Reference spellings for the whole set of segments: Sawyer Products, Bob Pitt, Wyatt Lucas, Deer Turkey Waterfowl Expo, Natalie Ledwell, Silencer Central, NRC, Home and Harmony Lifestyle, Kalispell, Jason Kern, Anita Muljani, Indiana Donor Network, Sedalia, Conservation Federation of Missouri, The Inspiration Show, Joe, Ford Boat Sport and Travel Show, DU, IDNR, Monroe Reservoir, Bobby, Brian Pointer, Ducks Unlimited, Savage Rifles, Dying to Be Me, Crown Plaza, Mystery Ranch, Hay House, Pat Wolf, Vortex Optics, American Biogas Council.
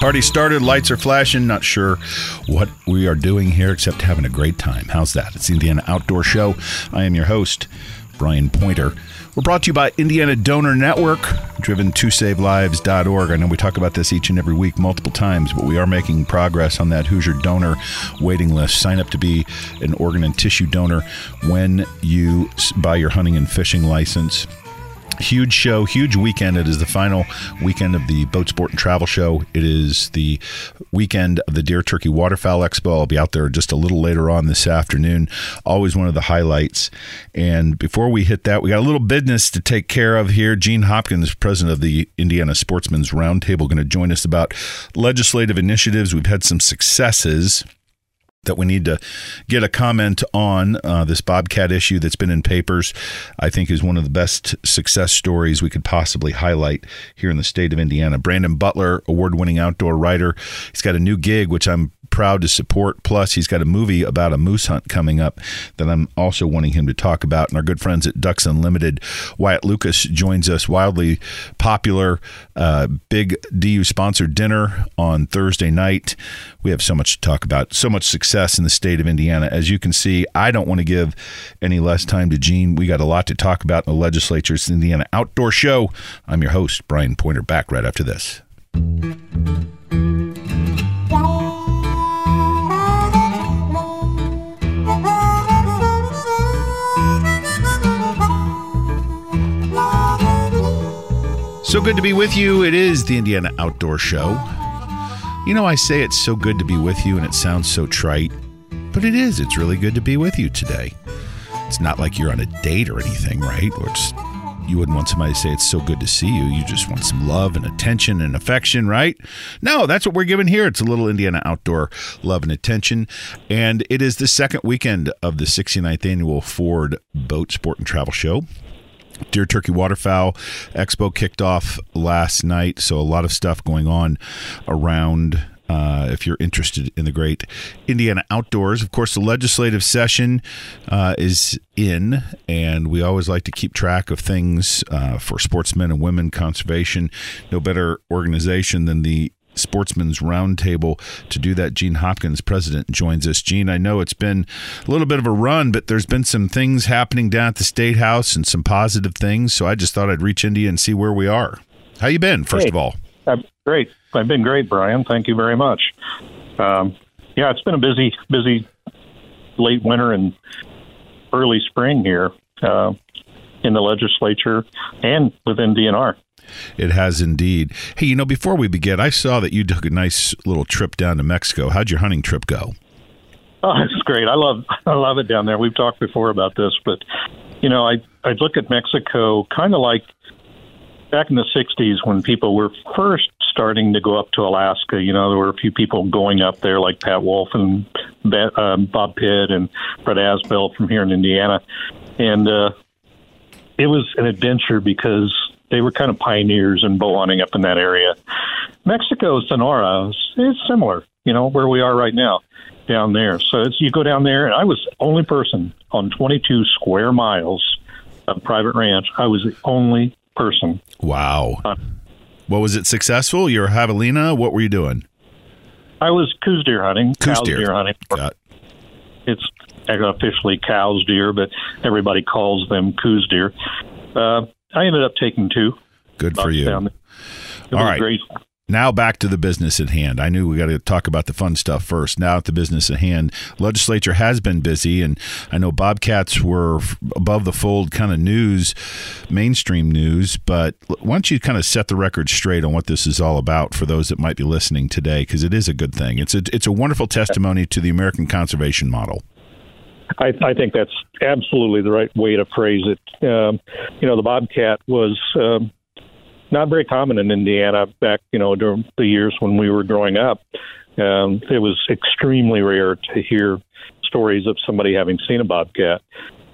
Party started, lights are flashing. Not sure what we are doing here except having a great time. How's that? It's the Indiana Outdoor Show. I am your host, Brian Pointer. We're brought to you by Indiana Donor Network, driven to SaveLives.org. I know we talk about this each and every week multiple times, but we are making progress on that Who's Your Donor waiting list. Sign up to be an organ and tissue donor when you buy your hunting and fishing license. Huge show, huge weekend. It is the final weekend of the Boat Sport and Travel Show. It is the weekend of the Deer Turkey Waterfowl Expo. I'll be out there just a little later on this afternoon. Always one of the highlights. And before we hit that, we got a little business to take care of here. Gene Hopkins, president of the Indiana Sportsman's Roundtable, going to join us about legislative initiatives. We've had some successes that we need to get a comment on. This Bobcat issue that's been in papers, I think, is one of the best success stories we could possibly highlight here in the state of Indiana. Brandon Butler, award-winning outdoor writer. He's got a new gig, which I'm proud to support. Plus, he's got a movie about a moose hunt coming up that I'm also wanting him to talk about. And our good friends at Ducks Unlimited, Wyatt Lucas joins us. Wildly popular, big DU-sponsored dinner on Thursday night. We have so much to talk about, so much success in the state of Indiana. As you can see, I don't want to give any less time to Gene. We got a lot to talk about in the legislature. It's the Indiana Outdoor Show. I'm your host, Brian Pointer, back right after this. So good to be with you. It is the Indiana Outdoor Show. You know, I say it's so good to be with you, and it sounds so trite, but it is. It's really good to be with you today. It's not like you're on a date or anything, right? Or you wouldn't want somebody to say it's so good to see you. You just want some love and attention and affection, right? No, that's what we're giving here. It's a little Indiana Outdoor love and attention. And it is the second weekend of the 69th Annual Ford Boat Sport and Travel Show. Deer Turkey Waterfowl Expo kicked off last night, so a lot of stuff going on around. If you're interested in the great Indiana outdoors, of course, the legislative session is in, and we always like to keep track of things for sportsmen and women, conservation. No better organization than the Sportsman's Roundtable to do that. Gene Hopkins, president, joins us. Gene, I know it's been a little bit of a run, but there's been some things happening down at the State House and some positive things, so I just thought I'd reach into you and see where we are. How you been, first of all? Great. I've been great, Brian. Thank you very much. Yeah, it's been a busy late winter and early spring here in the legislature and within DNR. It has indeed. Hey, you know, before we begin, I saw that you took a nice little trip down to Mexico. How'd your hunting trip go? Oh, it's great. I love it down there. We've talked before about this, but, you know, I look at Mexico kind of like back in the 60s when people were first starting to go up to Alaska. You know, there were a few people going up there like Pat Wolf and Bob Pitt and Fred Asbell from here in Indiana. And it was an adventure because they were kind of pioneers in bow hunting up in that area. Mexico, Sonora is similar, you know, where we are right now down there. So you go down there, and I was the only person on 22 square miles of private ranch. I was the only person. Wow. What was it, successful? You're a javelina? What were you doing? I was coos deer hunting. Cows deer hunting. Got it. It's officially cows deer, but everybody calls them coos deer. I ended up taking two. Good for you. All right. Great. Now back to the business at hand. I knew we got to talk about the fun stuff first. Now at the business at hand, legislature has been busy, and I know Bobcats were above the fold kind of news, mainstream news, but why don't you kind of set the record straight on what this is all about for those that might be listening today, because it is a good thing. It's a wonderful testimony to the American conservation model. I think that's absolutely the right way to phrase it. The Bobcat was... not very common in Indiana back, during the years when we were growing up. It was extremely rare to hear stories of somebody having seen a bobcat.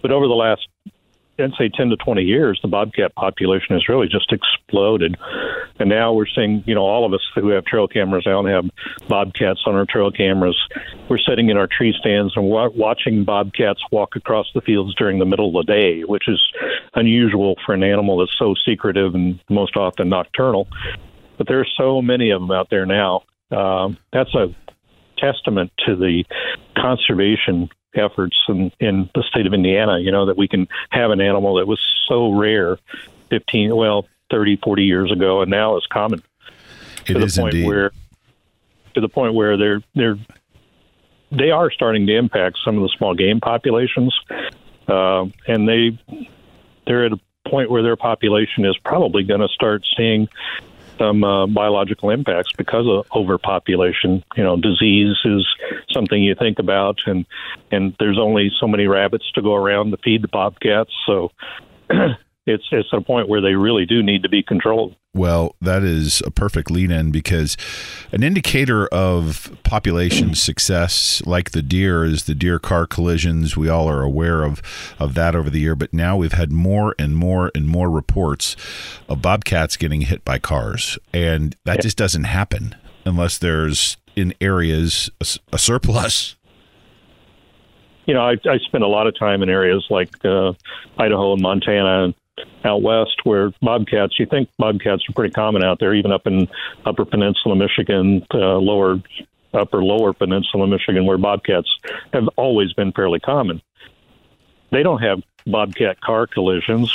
But over the last, I'd say, 10 to 20 years, the bobcat population has really just exploded. And now we're seeing, all of us who have trail cameras out and have bobcats on our trail cameras. We're sitting in our tree stands and watching bobcats walk across the fields during the middle of the day, which is unusual for an animal that's so secretive and most often nocturnal. But there are so many of them out there now. That's a testament to the conservation efforts in the state of Indiana, that we can have an animal that was so rare 30, 40 years ago, and now is common. To the point where they are starting to impact some of the small game populations, and they're at a point where their population is probably going to start seeing some biological impacts because of overpopulation. Disease is something you think about, and there's only so many rabbits to go around to feed the bobcats, so it's at a point where they really do need to be controlled. Well, that is a perfect lead-in, because an indicator of population success, like the deer, is the deer car collisions. We all are aware of that over the year, but now we've had more and more and more reports of bobcats getting hit by cars, and that just doesn't happen unless there's, in areas, a surplus. I spend a lot of time in areas like Idaho and Montana and out west, where bobcats, you think bobcats are pretty common out there, even up in upper peninsula Michigan, lower peninsula Michigan, where bobcats have always been fairly common. They don't have bobcat car collisions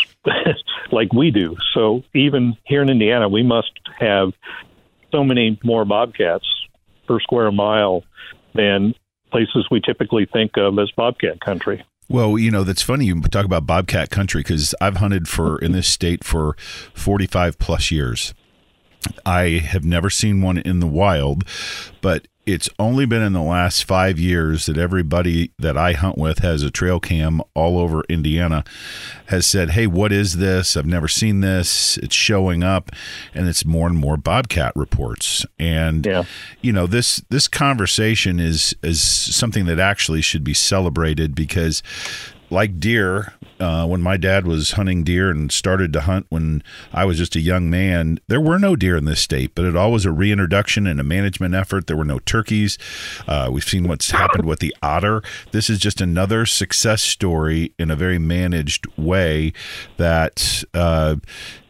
like we do. So even here in Indiana, we must have so many more bobcats per square mile than places we typically think of as bobcat country. Well, that's funny you talk about bobcat country, because I've hunted in this state for 45 plus years. I have never seen one in the wild, but it's only been in the last 5 years that everybody that I hunt with has a trail cam all over Indiana has said, hey, what is this? I've never seen this. It's showing up, and it's more and more bobcat reports. And, this conversation is something that actually should be celebrated, because like deer, when my dad was hunting deer and started to hunt when I was just a young man, there were no deer in this state, but it all was a reintroduction and a management effort. There were no turkeys. We've seen what's happened with the otter. This is just another success story in a very managed way that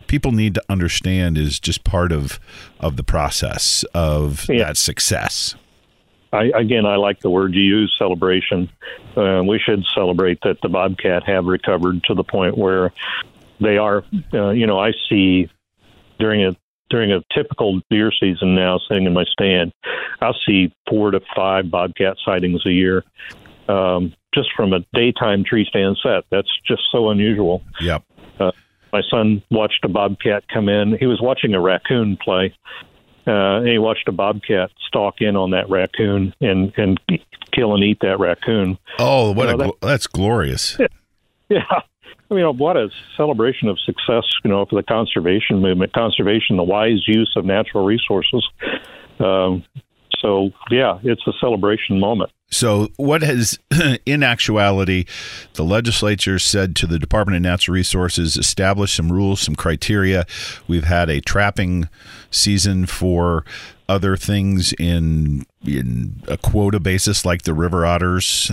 people need to understand is just part of the process of that success. I like the word you use, celebration. We should celebrate that the bobcat have recovered to the point where they are. I see during a typical deer season now, sitting in my stand, I'll see 4 to 5 bobcat sightings a year, just from a daytime tree stand set. That's just so unusual. Yep. My son watched a bobcat come in. He was watching a raccoon play. And he watched a bobcat stalk in on that raccoon and kill and eat that raccoon. Oh, that's glorious. Yeah. What a celebration of success, for the conservation movement, the wise use of natural resources. It's a celebration moment. So what has, in actuality, the legislature said to the Department of Natural Resources, establish some rules, some criteria. We've had a trapping season for other things in a quota basis, like the river otters.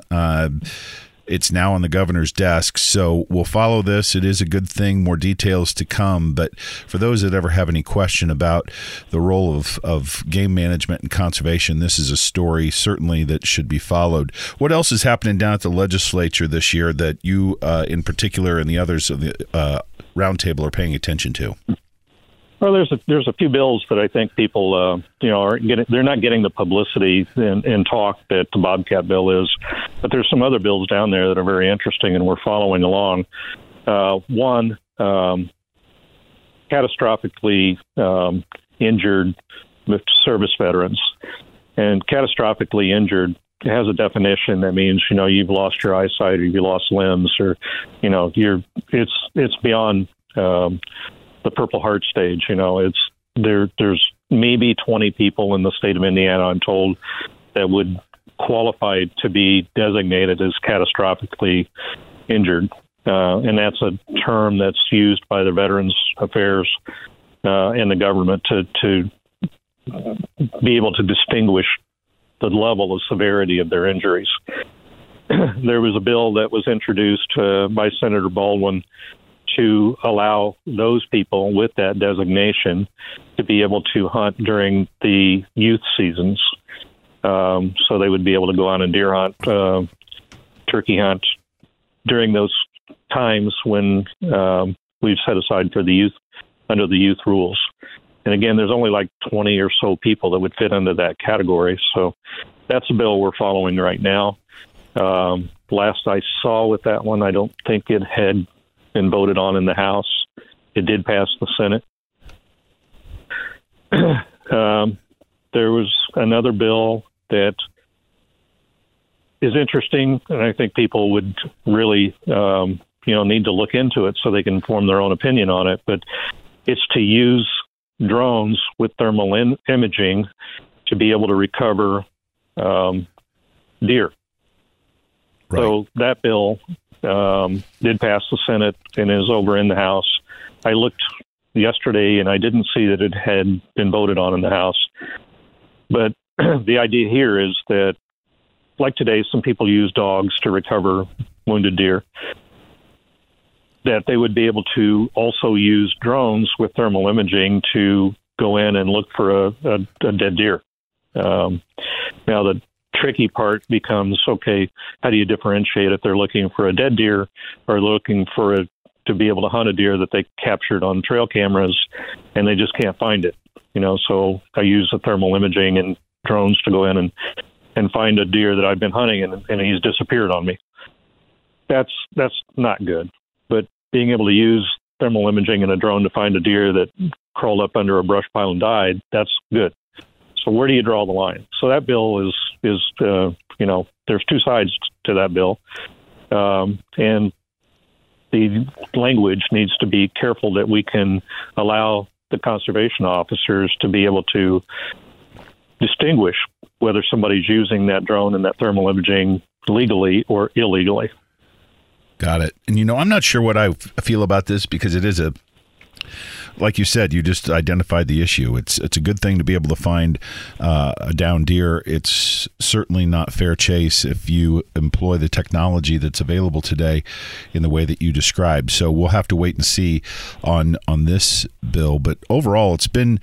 It's now on the governor's desk, so we'll follow this. It is a good thing. More details to come. But for those that ever have any question about the role of game management and conservation, this is a story certainly that should be followed. What else is happening down at the legislature this year that you, in particular, and the others of the roundtable are paying attention to? Well, there's a few bills that I think people, aren't getting. They're not getting the publicity and talk that the Bobcat bill is. But there's some other bills down there that are very interesting, and we're following along. One, catastrophically injured service veterans, and catastrophically injured has a definition that means you've lost your eyesight or you've lost limbs or it's beyond the Purple Heart stage. It's there's maybe 20 people in the state of Indiana, I'm told, that would qualify to be designated as catastrophically injured. And that's a term that's used by the Veterans Affairs and the government to be able to distinguish the level of severity of their injuries. There was a bill that was introduced by Senator Baldwin to allow those people with that designation to be able to hunt during the youth seasons. So they would be able to go out and deer hunt, turkey hunt during those times when we've set aside for the youth under the youth rules. And again, there's only like 20 or so people that would fit under that category. So that's a bill we're following right now. Last I saw with that one, I don't think it had been voted on in the House. It did pass the Senate. There was another bill that is interesting, and I think people would really, need to look into it so they can form their own opinion on it. But it's to use drones with thermal imaging to be able to recover deer. Right. So that bill did pass the Senate and is over in the House. I looked yesterday and I didn't see that it had been voted on in the House. But the idea here is that, like today, some people use dogs to recover wounded deer, that they would be able to also use drones with thermal imaging to go in and look for a dead deer. Now, the tricky part becomes, okay, how do you differentiate if they're looking for a dead deer or looking for to be able to hunt a deer that they captured on trail cameras and they just can't find it? So I use the thermal imaging and drones to go in and find a deer that I've been hunting and he's disappeared on me. That's not good. But being able to use thermal imaging and a drone to find a deer that crawled up under a brush pile and died, that's good. So where do you draw the line? So that bill is there's two sides to that bill. And the language needs to be careful that we can allow the conservation officers to be able to distinguish whether somebody's using that drone and that thermal imaging legally or illegally. Got it. And, I'm not sure what I feel about this because it is like you said, you just identified the issue. It's a good thing to be able to find a downed deer. It's certainly not fair chase if you employ the technology that's available today in the way that you described. So we'll have to wait and see on this bill. But overall, it's been...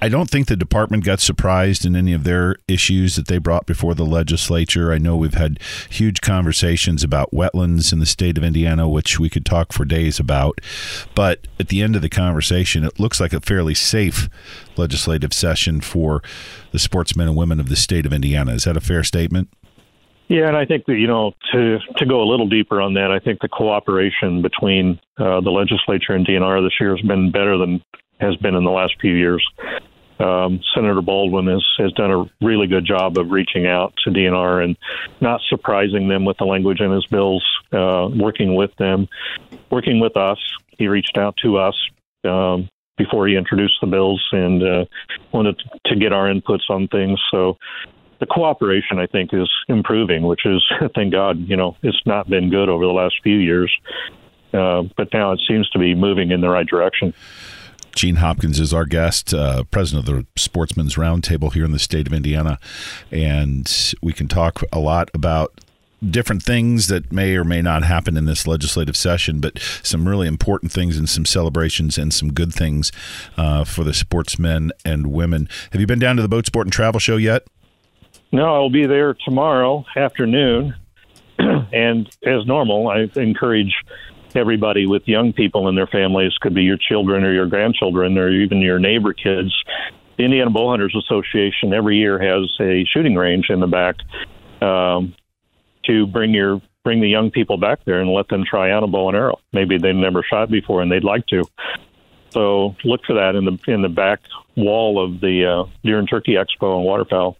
I don't think the department got surprised in any of their issues that they brought before the legislature. I know we've had huge conversations about wetlands in the state of Indiana, which we could talk for days about. But at the end of the conversation, it looks like a fairly safe legislative session for the sportsmen and women of the state of Indiana. Is that a fair statement? Yeah, and I think that, to go a little deeper on that, I think the cooperation between the legislature and DNR this year has been better than has been in the last few years. Senator Baldwin has done a really good job of reaching out to DNR and not surprising them with the language in his bills, working with them, working with us. He reached out to us before he introduced the bills and wanted to get our inputs on things. So the cooperation, I think, is improving, which is, thank God, it's not been good over the last few years. But now it seems to be moving in the right direction. Gene Hopkins is our guest, president of the Sportsman's Roundtable here in the state of Indiana. And we can talk a lot about different things that may or may not happen in this legislative session, but some really important things and some celebrations and some good things for the sportsmen and women. Have you been down to the Boat Sport and Travel Show yet? No, I'll be there tomorrow afternoon. And as normal, I encourage everybody with young people and their families, could be your children or your grandchildren or even your neighbor kids. The Indiana Bowhunters Association every year has a shooting range in the back to bring the young people back there and let them try out a bow and arrow. Maybe they've never shot before and they'd like to. So look for that in the back wall of the Deer and Turkey Expo and Waterfowl.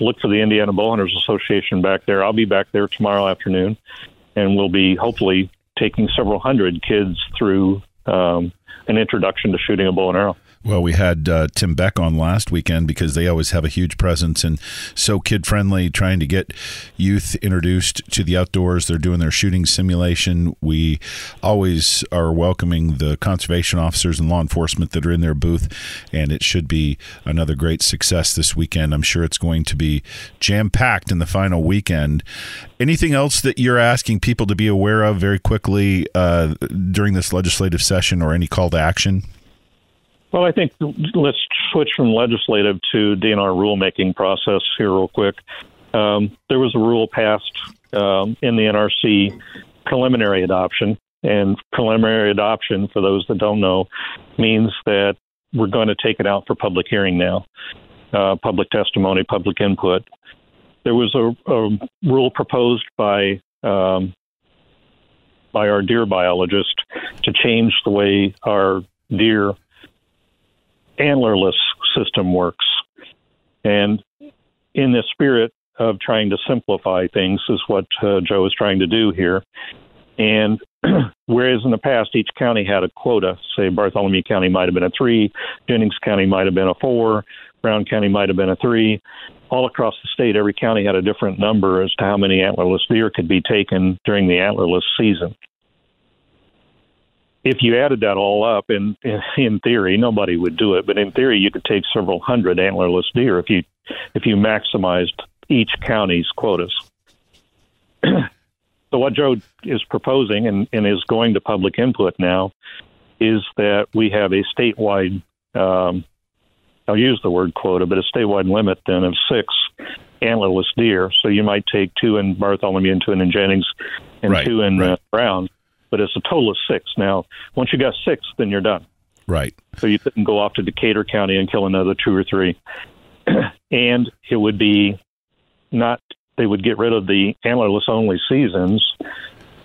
Look for the Indiana Bowhunters Association back there. I'll be back there tomorrow afternoon, and we'll be hopefully taking several hundred kids through an introduction to shooting a bow and arrow. Well, we had Tim Beck on last weekend because they always have a huge presence and so kid-friendly, trying to get youth introduced to the outdoors. They're doing their shooting simulation. We always are welcoming the conservation officers and law enforcement that are in their booth, and it should be another great success this weekend. I'm sure it's going to be jam-packed in the final weekend. Anything else that you're asking people to be aware of very quickly during this legislative session, or any call to action? Well, I think let's switch from legislative to DNR rulemaking process here real quick. There was a rule passed in the NRC, preliminary adoption. And preliminary adoption, for those that don't know, means that we're going to take it out for public hearing now, public testimony, public input. There was a rule proposed by our deer biologist to change the way our deer antlerless system works. And in the spirit of trying to simplify things is what Joe is trying to do here. And whereas in the past, each county had a quota, say Bartholomew County might have been a 3, Jennings County might have been a 4, Brown County might have been a 3. All across the state, every county had a different number as to how many antlerless deer could be taken during the antlerless season. If you added that all up, in theory, nobody would do it, but in theory, you could take several hundred antlerless deer if you maximized each county's quotas. So what Joe is proposing and is going to public input now is that we have a statewide, I'll use the word quota, but a statewide limit then of 6 antlerless deer. So you might take 2 in Bartholomew and 2 in Jennings and right, 2 in Brown. But it's a total of 6. Now, once you got 6, then you're done. Right. So you couldn't go off to Decatur County and kill another 2 or 3. And it would be they would get rid of the antlerless only seasons,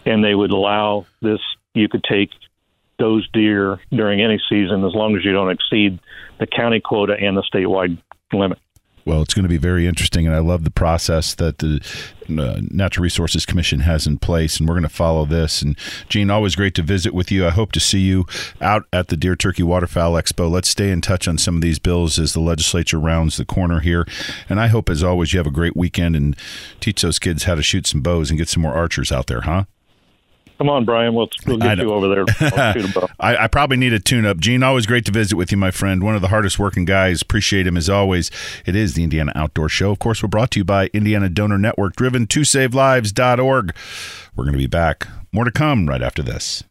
and they would allow this, you could take those deer during any season as long as you don't exceed the county quota and the statewide limit. Well, it's going to be very interesting, and I love the process that the Natural Resources Commission has in place, and we're going to follow this. And, Gene, always great to visit with you. I hope to see you out at the Deer Turkey Waterfowl Expo. Let's stay in touch on some of these bills as the legislature rounds the corner here. And I hope, as always, you have a great weekend and teach those kids how to shoot some bows and get some more archers out there, huh? Come on, Brian. We'll get you over there. I probably need a tune-up. Gene, always great to visit with you, my friend. One of the hardest-working guys. Appreciate him as always. It is the Indiana Outdoor Show. Of course, we're brought to you by Indiana Donor Network, driven to SaveLives.org. We're going to be back. More to come right after this.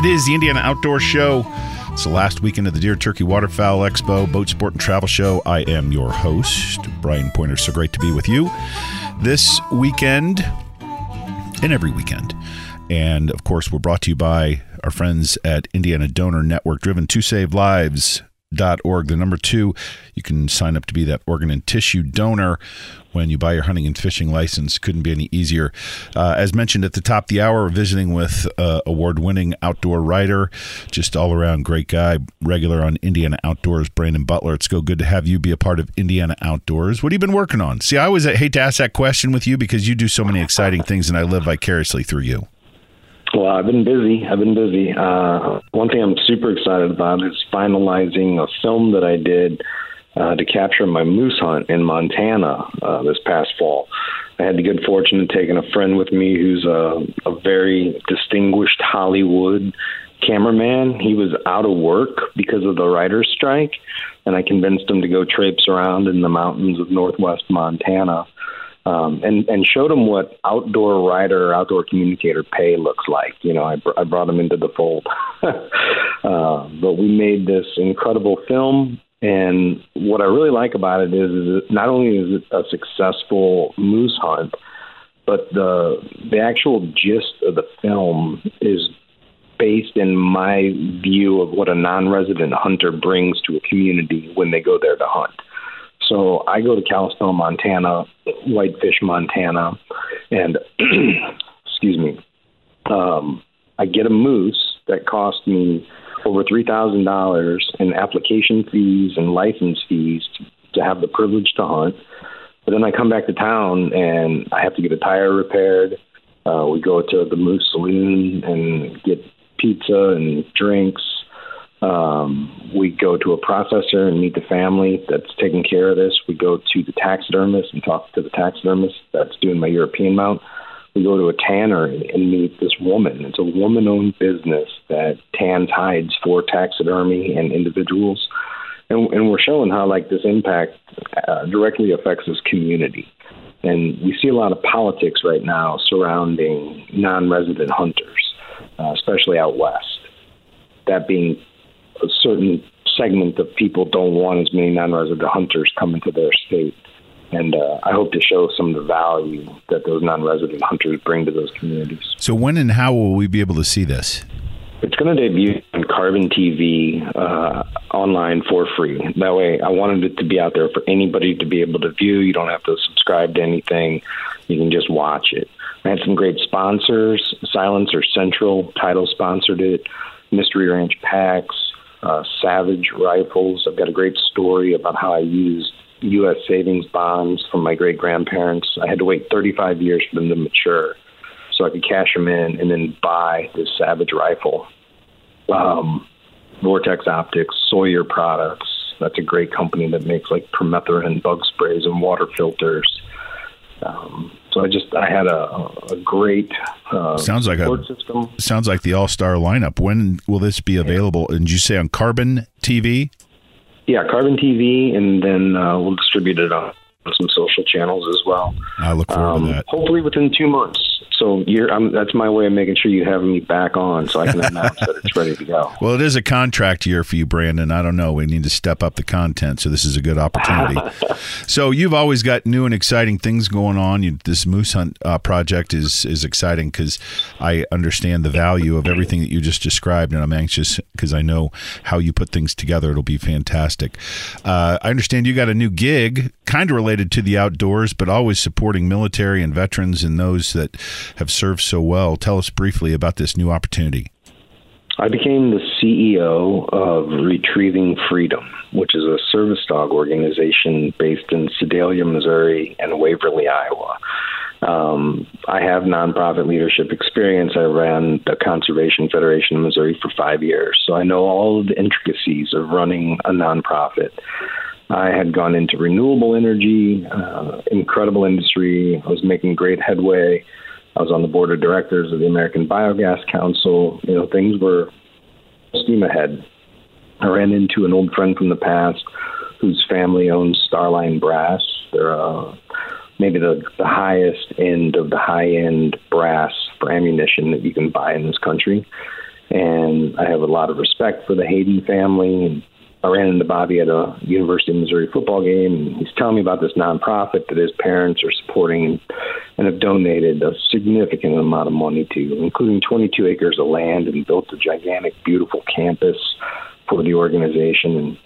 It is the Indiana Outdoor Show. It's the last weekend of the Deer Turkey Waterfowl Expo, Boat Sport and Travel Show. I am your host, Brian Pointer. So great to be with you this weekend and every weekend. And, of course, we're brought to you by our friends at Indiana Donor Network, driven to SaveLives.org. The number 2, you can sign up to be that organ and tissue donor when you buy your hunting and fishing license. Couldn't be any easier. As mentioned at the top of the hour, we're visiting with award-winning outdoor writer, just all-around great guy, regular on Indiana Outdoors, Brandon Butler. It's good to have you be a part of Indiana Outdoors. What have you been working on? See, I always hate to ask that question with you because you do so many exciting things, and I live vicariously through you. Well, I've been busy. One thing I'm super excited about is finalizing a film that I did to capture my moose hunt in Montana this past fall. I had the good fortune of taking a friend with me who's a very distinguished Hollywood cameraman. He was out of work because of the writer's strike, and I convinced him to go traipse around in the mountains of northwest Montana and showed them what outdoor writer, outdoor communicator pay looks like. You know, I brought them into the fold. But we made this incredible film. And what I really like about it is not only is it a successful moose hunt, but the actual gist of the film is based in my view of what a non-resident hunter brings to a community when they go there to hunt. So I go to Kalispell, Montana, Whitefish, Montana, and excuse me, I get a moose that cost me over $3,000 in application fees and license fees to have the privilege to hunt. But then I come back to town and I have to get a tire repaired. We go to the Moose Saloon and get pizza and drinks. We go to a processor and meet the family that's taking care of this. We go to the taxidermist and talk to the taxidermist that's doing my European mount. We go to a tannery and meet this woman. It's a woman-owned business that tans hides for taxidermy and individuals. And we're showing how, like, this impact directly affects this community. And we see a lot of politics right now surrounding non-resident hunters, especially out west. That being a certain segment of people don't want as many non-resident hunters coming to their state. And I hope to show some of the value that those non-resident hunters bring to those communities. So when and how will we be able to see this? It's going to debut on Carbon TV online for free. That way, I wanted it to be out there for anybody to be able to view. You don't have to subscribe to anything. You can just watch it. I had some great sponsors. Silencer Central, Title sponsored it. Mystery Ranch packs, Savage Rifles. I've got a great story about how I used U.S. savings bonds from my great-grandparents. I had to wait 35 years for them to mature so I could cash them in and then buy this Savage Rifle. Vortex Optics, Sawyer Products. That's a great company that makes, like, permethrin bug sprays and water filters. So I had a great support system. Sounds like the all-star lineup. When will this be available? Yeah. And did you say on Carbon TV? Yeah, Carbon TV, and then we'll distribute it on some social channels as well. I look forward to that. Hopefully within 2 months. So that's my way of making sure you have me back on so I can announce that it's ready to go. Well, it is a contract year for you, Brandon. I don't know. We need to step up the content, so this is a good opportunity. So you've always got new and exciting things going on. This moose hunt project is exciting because I understand the value of everything that you just described, and I'm anxious because I know how you put things together. It'll be fantastic. I understand you got a new gig, kind of related to the outdoors, but always supporting military and veterans and those that have served so well. Tell us briefly about this new opportunity. I became the CEO of Retrieving Freedom, which is a service dog organization based in Sedalia, Missouri, and Waverly, Iowa. I have nonprofit leadership experience. I ran the Conservation Federation of Missouri for 5 years, so I know all of the intricacies of running a nonprofit. I had gone into renewable energy, incredible industry. I was making great headway. I was on the board of directors of the American Biogas Council. You know, things were steam ahead. I ran into an old friend from the past whose family owns Starline Brass. They're maybe the highest end of the high-end brass for ammunition that you can buy in this country. And I have a lot of respect for the Hayden family. And I ran into Bobby at a University of Missouri football game, and he's telling me about this nonprofit that his parents are supporting and have donated a significant amount of money to, including 22 acres of land, and built a gigantic, beautiful campus for the organization. And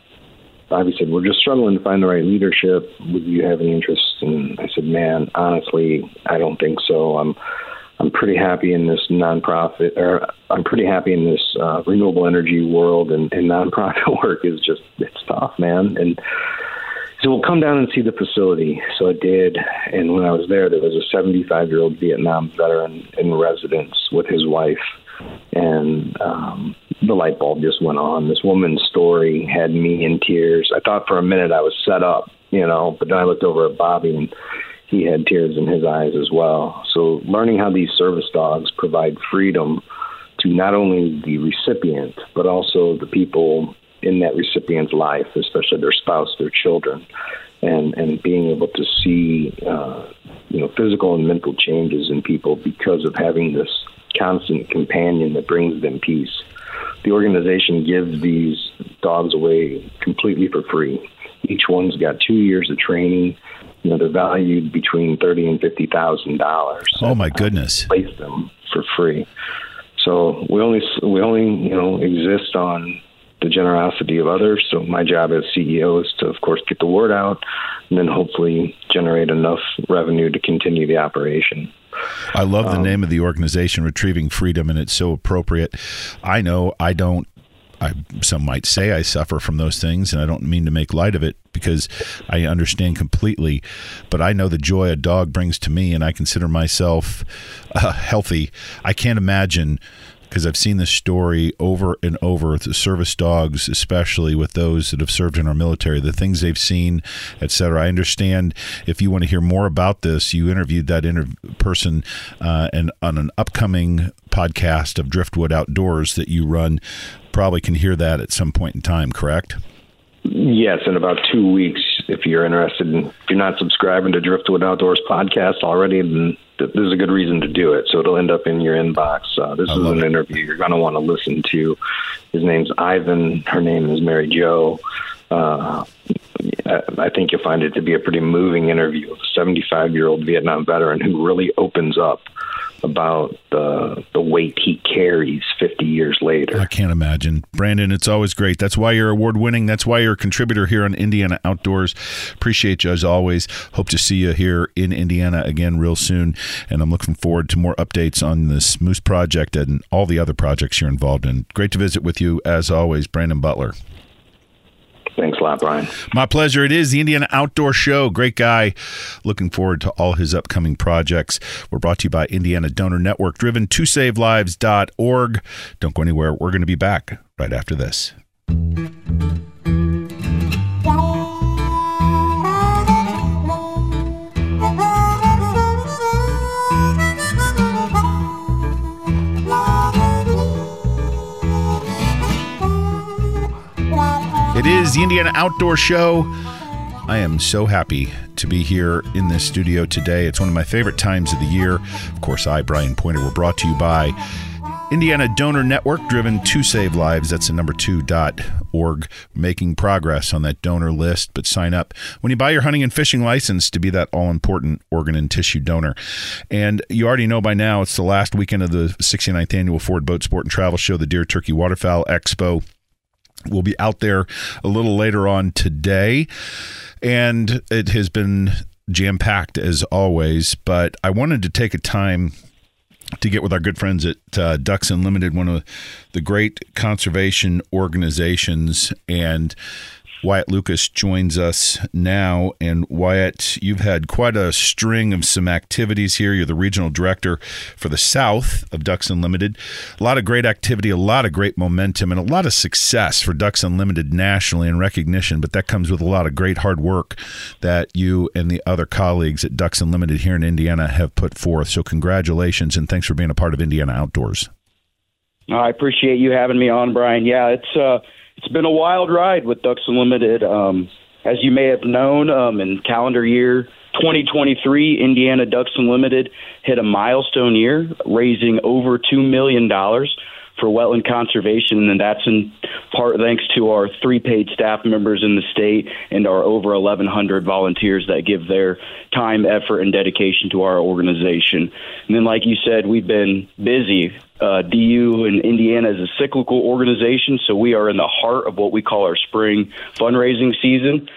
Bobby said, "We're just struggling to find the right leadership. Would you have any interest?" And I said, "Man, honestly, I don't think so. I'm pretty happy in this nonprofit, or I'm pretty happy in this renewable energy world, and nonprofit work is just, it's tough, man." And so we'll come down and see the facility. So I did, and when I was there was a 75-year-old Vietnam veteran in residence with his wife, and the light bulb just went on. This woman's story had me in tears. I thought for a minute I was set up, you know, but then I looked over at Bobby, and he had tears in his eyes as well. So learning how these service dogs provide freedom to not only the recipient, but also the people in that recipient's life, especially their spouse, their children, and being able to see physical and mental changes in people because of having this constant companion that brings them peace. The organization gives these dogs away completely for free. Each one's got 2 years of training. They're valued between $30,000 and $50,000. Oh my goodness! Place them for free. So we only exist on the generosity of others. So my job as CEO is to, of course, get the word out, and then hopefully generate enough revenue to continue the operation. I love the name of the organization, Retrieving Freedom, and it's so appropriate. I know I don't. Some might say I suffer from those things, and I don't mean to make light of it because I understand completely, but I know the joy a dog brings to me, and I consider myself healthy. I can't imagine, because I've seen this story over and over, the service dogs, especially with those that have served in our military, the things they've seen, et cetera. I understand if you want to hear more about this, you interviewed that person and on an upcoming podcast of Driftwood Outdoors that you run, probably can hear that at some point in time, correct? Yes, in about 2 weeks, if you're interested. If you're not subscribing to Driftwood Outdoors podcast already, then there's a good reason to do it. So it'll end up in your inbox. This is an interview you're going to want to listen to. His name's Ivan. Her name is Mary Jo. I think you'll find it to be a pretty moving interview of a 75-year-old Vietnam veteran who really opens up about the weight he carries 50 years later. I can't imagine. Brandon, it's always great. That's why you're award-winning. That's why you're a contributor here on Indiana Outdoors. Appreciate you as always. Hope to see you here in Indiana again real soon. And I'm looking forward to more updates on this Moose Project and all the other projects you're involved in. Great to visit with you as always, Brandon Butler. Thanks a lot, Brian. My pleasure. It is the Indiana Outdoor Show. Great guy. Looking forward to all his upcoming projects. We're brought to you by Indiana Donor Network, driven to savelives.org. Don't go anywhere. We're going to be back right after this. It is the Indiana Outdoor Show. I am so happy to be here in this studio today. It's one of my favorite times of the year. Of course, I, Brian Pointer, were brought to you by Indiana Donor Network, driven to save lives. That's the number 2.org. Making progress on that donor list, but sign up when you buy your hunting and fishing license to be that all-important organ and tissue donor. And you already know by now, it's the last weekend of the 69th Annual Ford Boat Sport and Travel Show, the Deer Turkey Waterfowl Expo. We'll be out there a little later on today, and it has been jam-packed as always, but I wanted to take a time to get with our good friends at Ducks Unlimited, one of the great conservation organizations, and Wyatt Lucas joins us now. And Wyatt, you've had quite a string of some activities here. You're the regional director for the South of Ducks Unlimited. A lot of great activity, a lot of great momentum, and a lot of success for Ducks Unlimited nationally and recognition, but that comes with a lot of great hard work that you and the other colleagues at Ducks Unlimited here in Indiana have put forth. So congratulations, and thanks for being a part of Indiana Outdoors. I appreciate you having me on, Brian. Yeah, It's been a wild ride with Ducks Unlimited. As you may have known, in calendar year 2023, Indiana Ducks Unlimited hit a milestone year, raising over $2 million for wetland conservation, and that's in part thanks to our 3 paid staff members in the state and our over 1,100 volunteers that give their time, effort, and dedication to our organization. And then, like you said, we've been busy. DU in Indiana is a cyclical organization, so we are in the heart of what we call our spring fundraising season.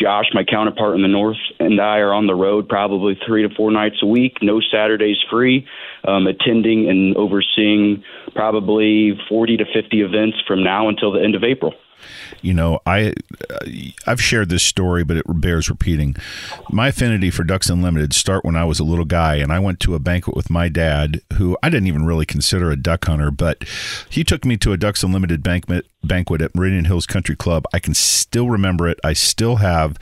Josh, my counterpart in the north, and I are on the road probably 3 to 4 nights a week, no Saturdays free, attending and overseeing probably 40 to 50 events from now until the end of April. You know, I've shared this story, but it bears repeating. My affinity for Ducks Unlimited start when I was a little guy, and I went to a banquet with my dad, who I didn't even really consider a duck hunter, but he took me to a Ducks Unlimited banquet banquet at Meridian Hills Country Club. I can still remember it. I still have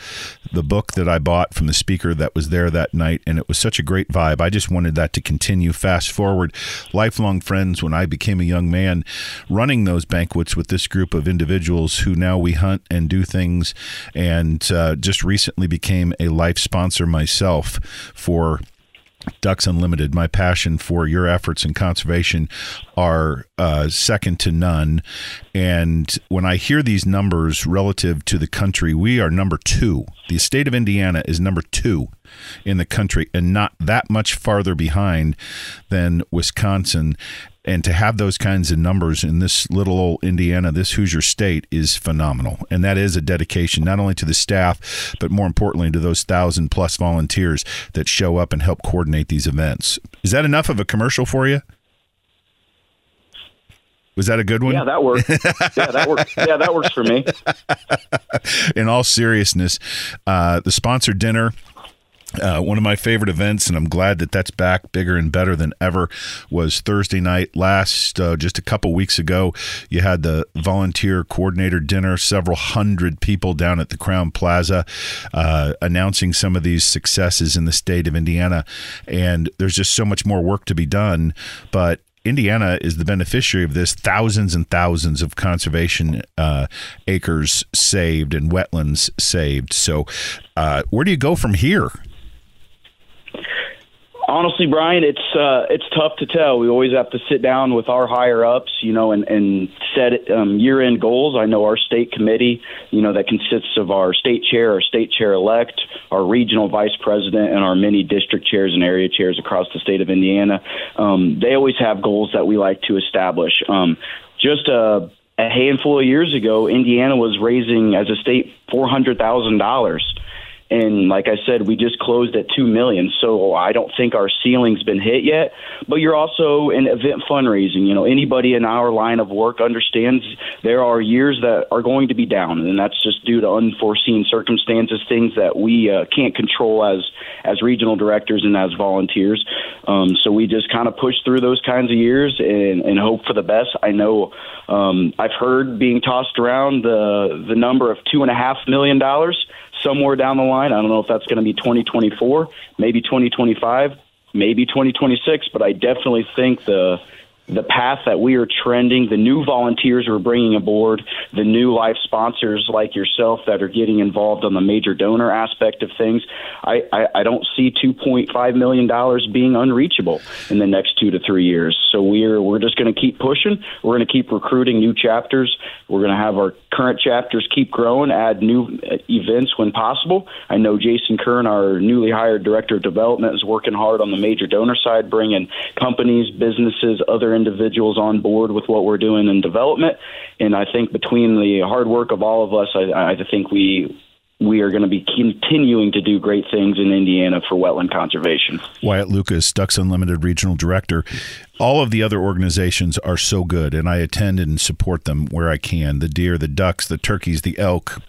the book that I bought from the speaker that was there that night, and it was such a great vibe. I just wanted that to continue. Fast forward, lifelong friends when I became a young man, running those banquets with this group of individuals who now we hunt and do things, and just recently became a life sponsor myself for Ducks Unlimited. My passion for your efforts in conservation are second to none. And when I hear these numbers relative to the country, we are number 2. The state of Indiana is number 2 in the country, and not that much farther behind than Wisconsin. And to have those kinds of numbers in this little old Indiana, this Hoosier state, is phenomenal. And that is a dedication not only to the staff, but more importantly to those 1,000+ volunteers that show up and help coordinate these events. Is that enough of a commercial for you? Was that a good one? Yeah, that works. Yeah, that works for me. In all seriousness, the sponsored dinner, one of my favorite events, and I'm glad that that's back bigger and better than ever, was Thursday night. Just a couple weeks ago, you had the volunteer coordinator dinner, several hundred people down at the Crown Plaza, announcing some of these successes in the state of Indiana. And there's just so much more work to be done, but Indiana is the beneficiary of this. Thousands and thousands of conservation acres saved and wetlands saved. So where do you go from here? Honestly, Brian, it's tough to tell. We always have to sit down with our higher ups, and set year-end goals. I know our state committee, that consists of our state chair, our state chair elect, our regional vice president, and our many district chairs and area chairs across the state of Indiana. They always have goals that we like to establish. Just a handful of years ago, Indiana was raising as a state $400,000. And like I said, we just closed at $2 million. So I don't think our ceiling's been hit yet. But you're also in event fundraising. Anybody in our line of work understands there are years that are going to be down. And that's just due to unforeseen circumstances, things that we can't control as regional directors and as volunteers. So we just kind of push through those kinds of years and hope for the best. I know I've heard being tossed around the number of $2.5 million. Somewhere down the line, I don't know if that's going to be 2024, maybe 2025, maybe 2026, but I definitely think the path that we are trending, the new volunteers we're bringing aboard, the new life sponsors like yourself that are getting involved on the major donor aspect of things, I don't see $2.5 million being unreachable in the next 2 to 3 years. So we're just going to keep pushing. We're going to keep recruiting new chapters. We're going to have our current chapters keep growing, add new events when possible. I know Jason Kern, our newly hired director of development, is working hard on the major donor side, bringing companies, businesses, other individuals on board with what we're doing in development. And I think between the hard work of all of us, I think we are going to be continuing to do great things in Indiana for wetland conservation. Wyatt Lucas, Ducks Unlimited Regional Director. All of the other organizations are so good, and I attend and support them where I can. The deer, the ducks, the turkeys, the elk,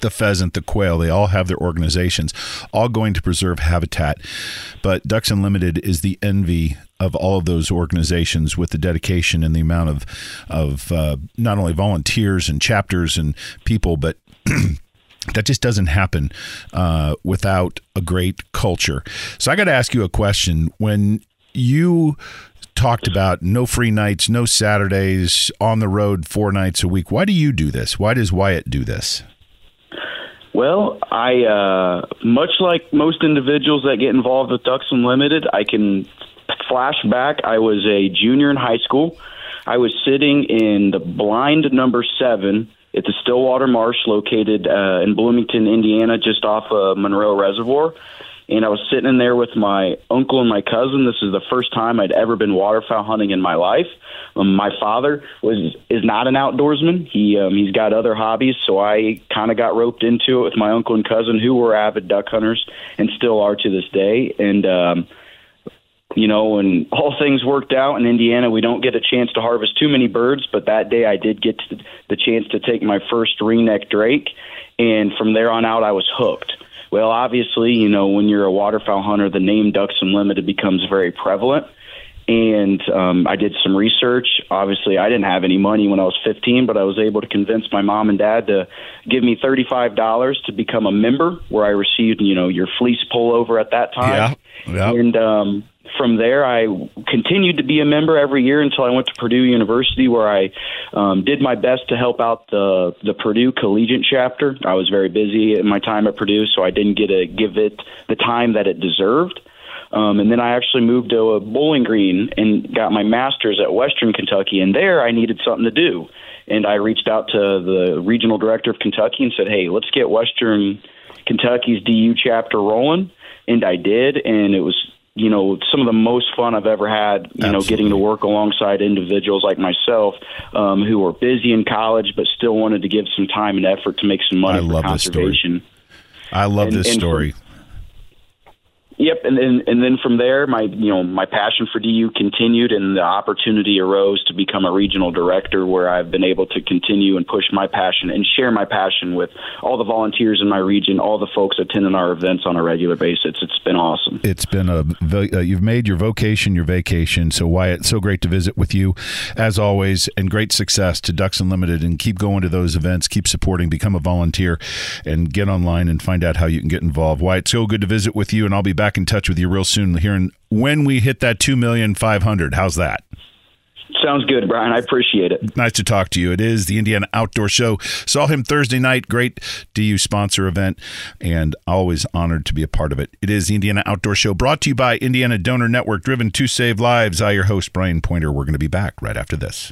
the pheasant, the quail, they all have their organizations, all going to preserve habitat. But Ducks Unlimited is the envy of all of those organizations with the dedication and the amount of not only volunteers and chapters and people, but that just doesn't happen without a great culture. So I got to ask you a question. When you talked about no free nights, no Saturdays, on the road 4 nights a week, why do you do this? Why does Wyatt do this? Well, I much like most individuals that get involved with Ducks Unlimited, I can flash back. I was a junior in high school. I was sitting in the blind number 7 at the Stillwater Marsh located in Bloomington, Indiana, just off of Monroe Reservoir. And I was sitting in there with my uncle and my cousin. This is the first time I'd ever been waterfowl hunting in my life. My father is not an outdoorsman. He's got other hobbies, so I kind of got roped into it with my uncle and cousin, who were avid duck hunters and still are to this day. And and all things worked out in Indiana. We don't get a chance to harvest too many birds, but that day I did get the chance to take my first ringneck drake, and from there on out I was hooked. Well, obviously, when you're a waterfowl hunter, the name Ducks Unlimited becomes very prevalent. And I did some research. Obviously, I didn't have any money when I was 15, but I was able to convince my mom and dad to give me $35 to become a member, where I received, you know, your fleece pullover at that time. Yeah, yeah. And from there, I continued to be a member every year until I went to Purdue University, where I did my best to help out the Purdue collegiate chapter. I was very busy in my time at Purdue, so I didn't get to give it the time that it deserved. And then I actually moved to Bowling Green and got my master's at Western Kentucky. And there I needed something to do. And I reached out to the regional director of Kentucky and said, hey, let's get Western Kentucky's DU chapter rolling. And I did. And it was, you know, some of the most fun I've ever had, you Absolutely. Know, getting to work alongside individuals like myself who were busy in college but still wanted to give some time and effort to make some money for conservation. I love this story. Yep, and then from there, my passion for DU continued, and the opportunity arose to become a regional director, where I've been able to continue and push my passion and share my passion with all the volunteers in my region, all the folks attending our events on a regular basis. It's been awesome. It's been you've made your vocation your vacation. So Wyatt, so great to visit with you, as always, and great success to Ducks Unlimited, and keep going to those events, keep supporting, become a volunteer, and get online and find out how you can get involved. Wyatt, so good to visit with you, and I'll be back in touch with you real soon hearing when we hit that 2,500,000. How's that? Sounds good, Brian. I appreciate it. Nice to talk to you. It is the Indiana Outdoor Show. Saw him Thursday night. Great DU sponsor event, and always honored to be a part of it. It is the Indiana Outdoor Show, brought to you by Indiana Donor Network, driven to save lives. I, your host, Brian Pointer. We're going to be back right after this.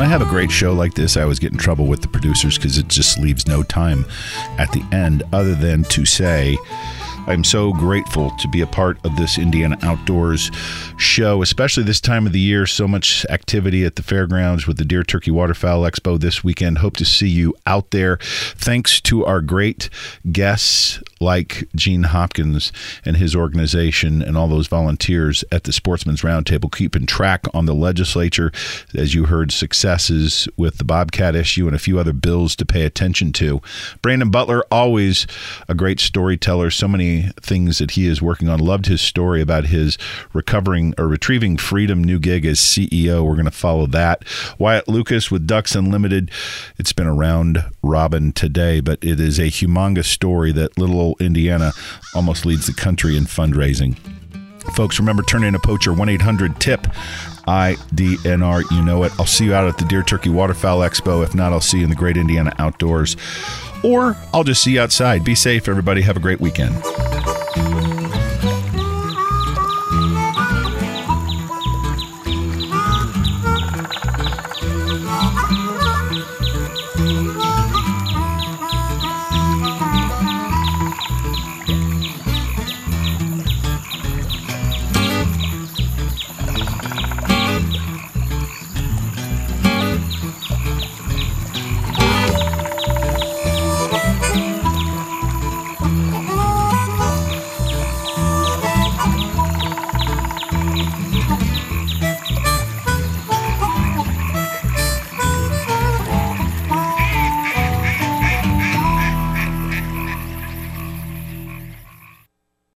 I have a great show like this, I always get in trouble with the producers because it just leaves no time at the end other than to say I'm so grateful to be a part of this Indiana Outdoors show, especially this time of the year. So much activity at the fairgrounds with the Deer Turkey Waterfowl Expo this weekend. Hope to see you out there. Thanks to our great guests like Gene Hopkins and his organization and all those volunteers at the Sportsman's Roundtable, keeping track on the legislature. As you heard, successes with the Bobcat issue and a few other bills to pay attention to. Brandon Butler, always a great storyteller. So many things that he is working on. Loved his story about his Retrieving Freedom new gig as CEO. We're going to follow that. Wyatt Lucas with Ducks Unlimited. It's been a round robin today, but it is a humongous story that little old Indiana almost leads the country in fundraising. Folks, remember, turn in a poacher, 1-800-TIP-IDNR. You know it. I'll see you out at the Deer Turkey Waterfowl Expo. If not, I'll see you in the great Indiana Outdoors. Or I'll just see you outside. Be safe, everybody. Have a great weekend.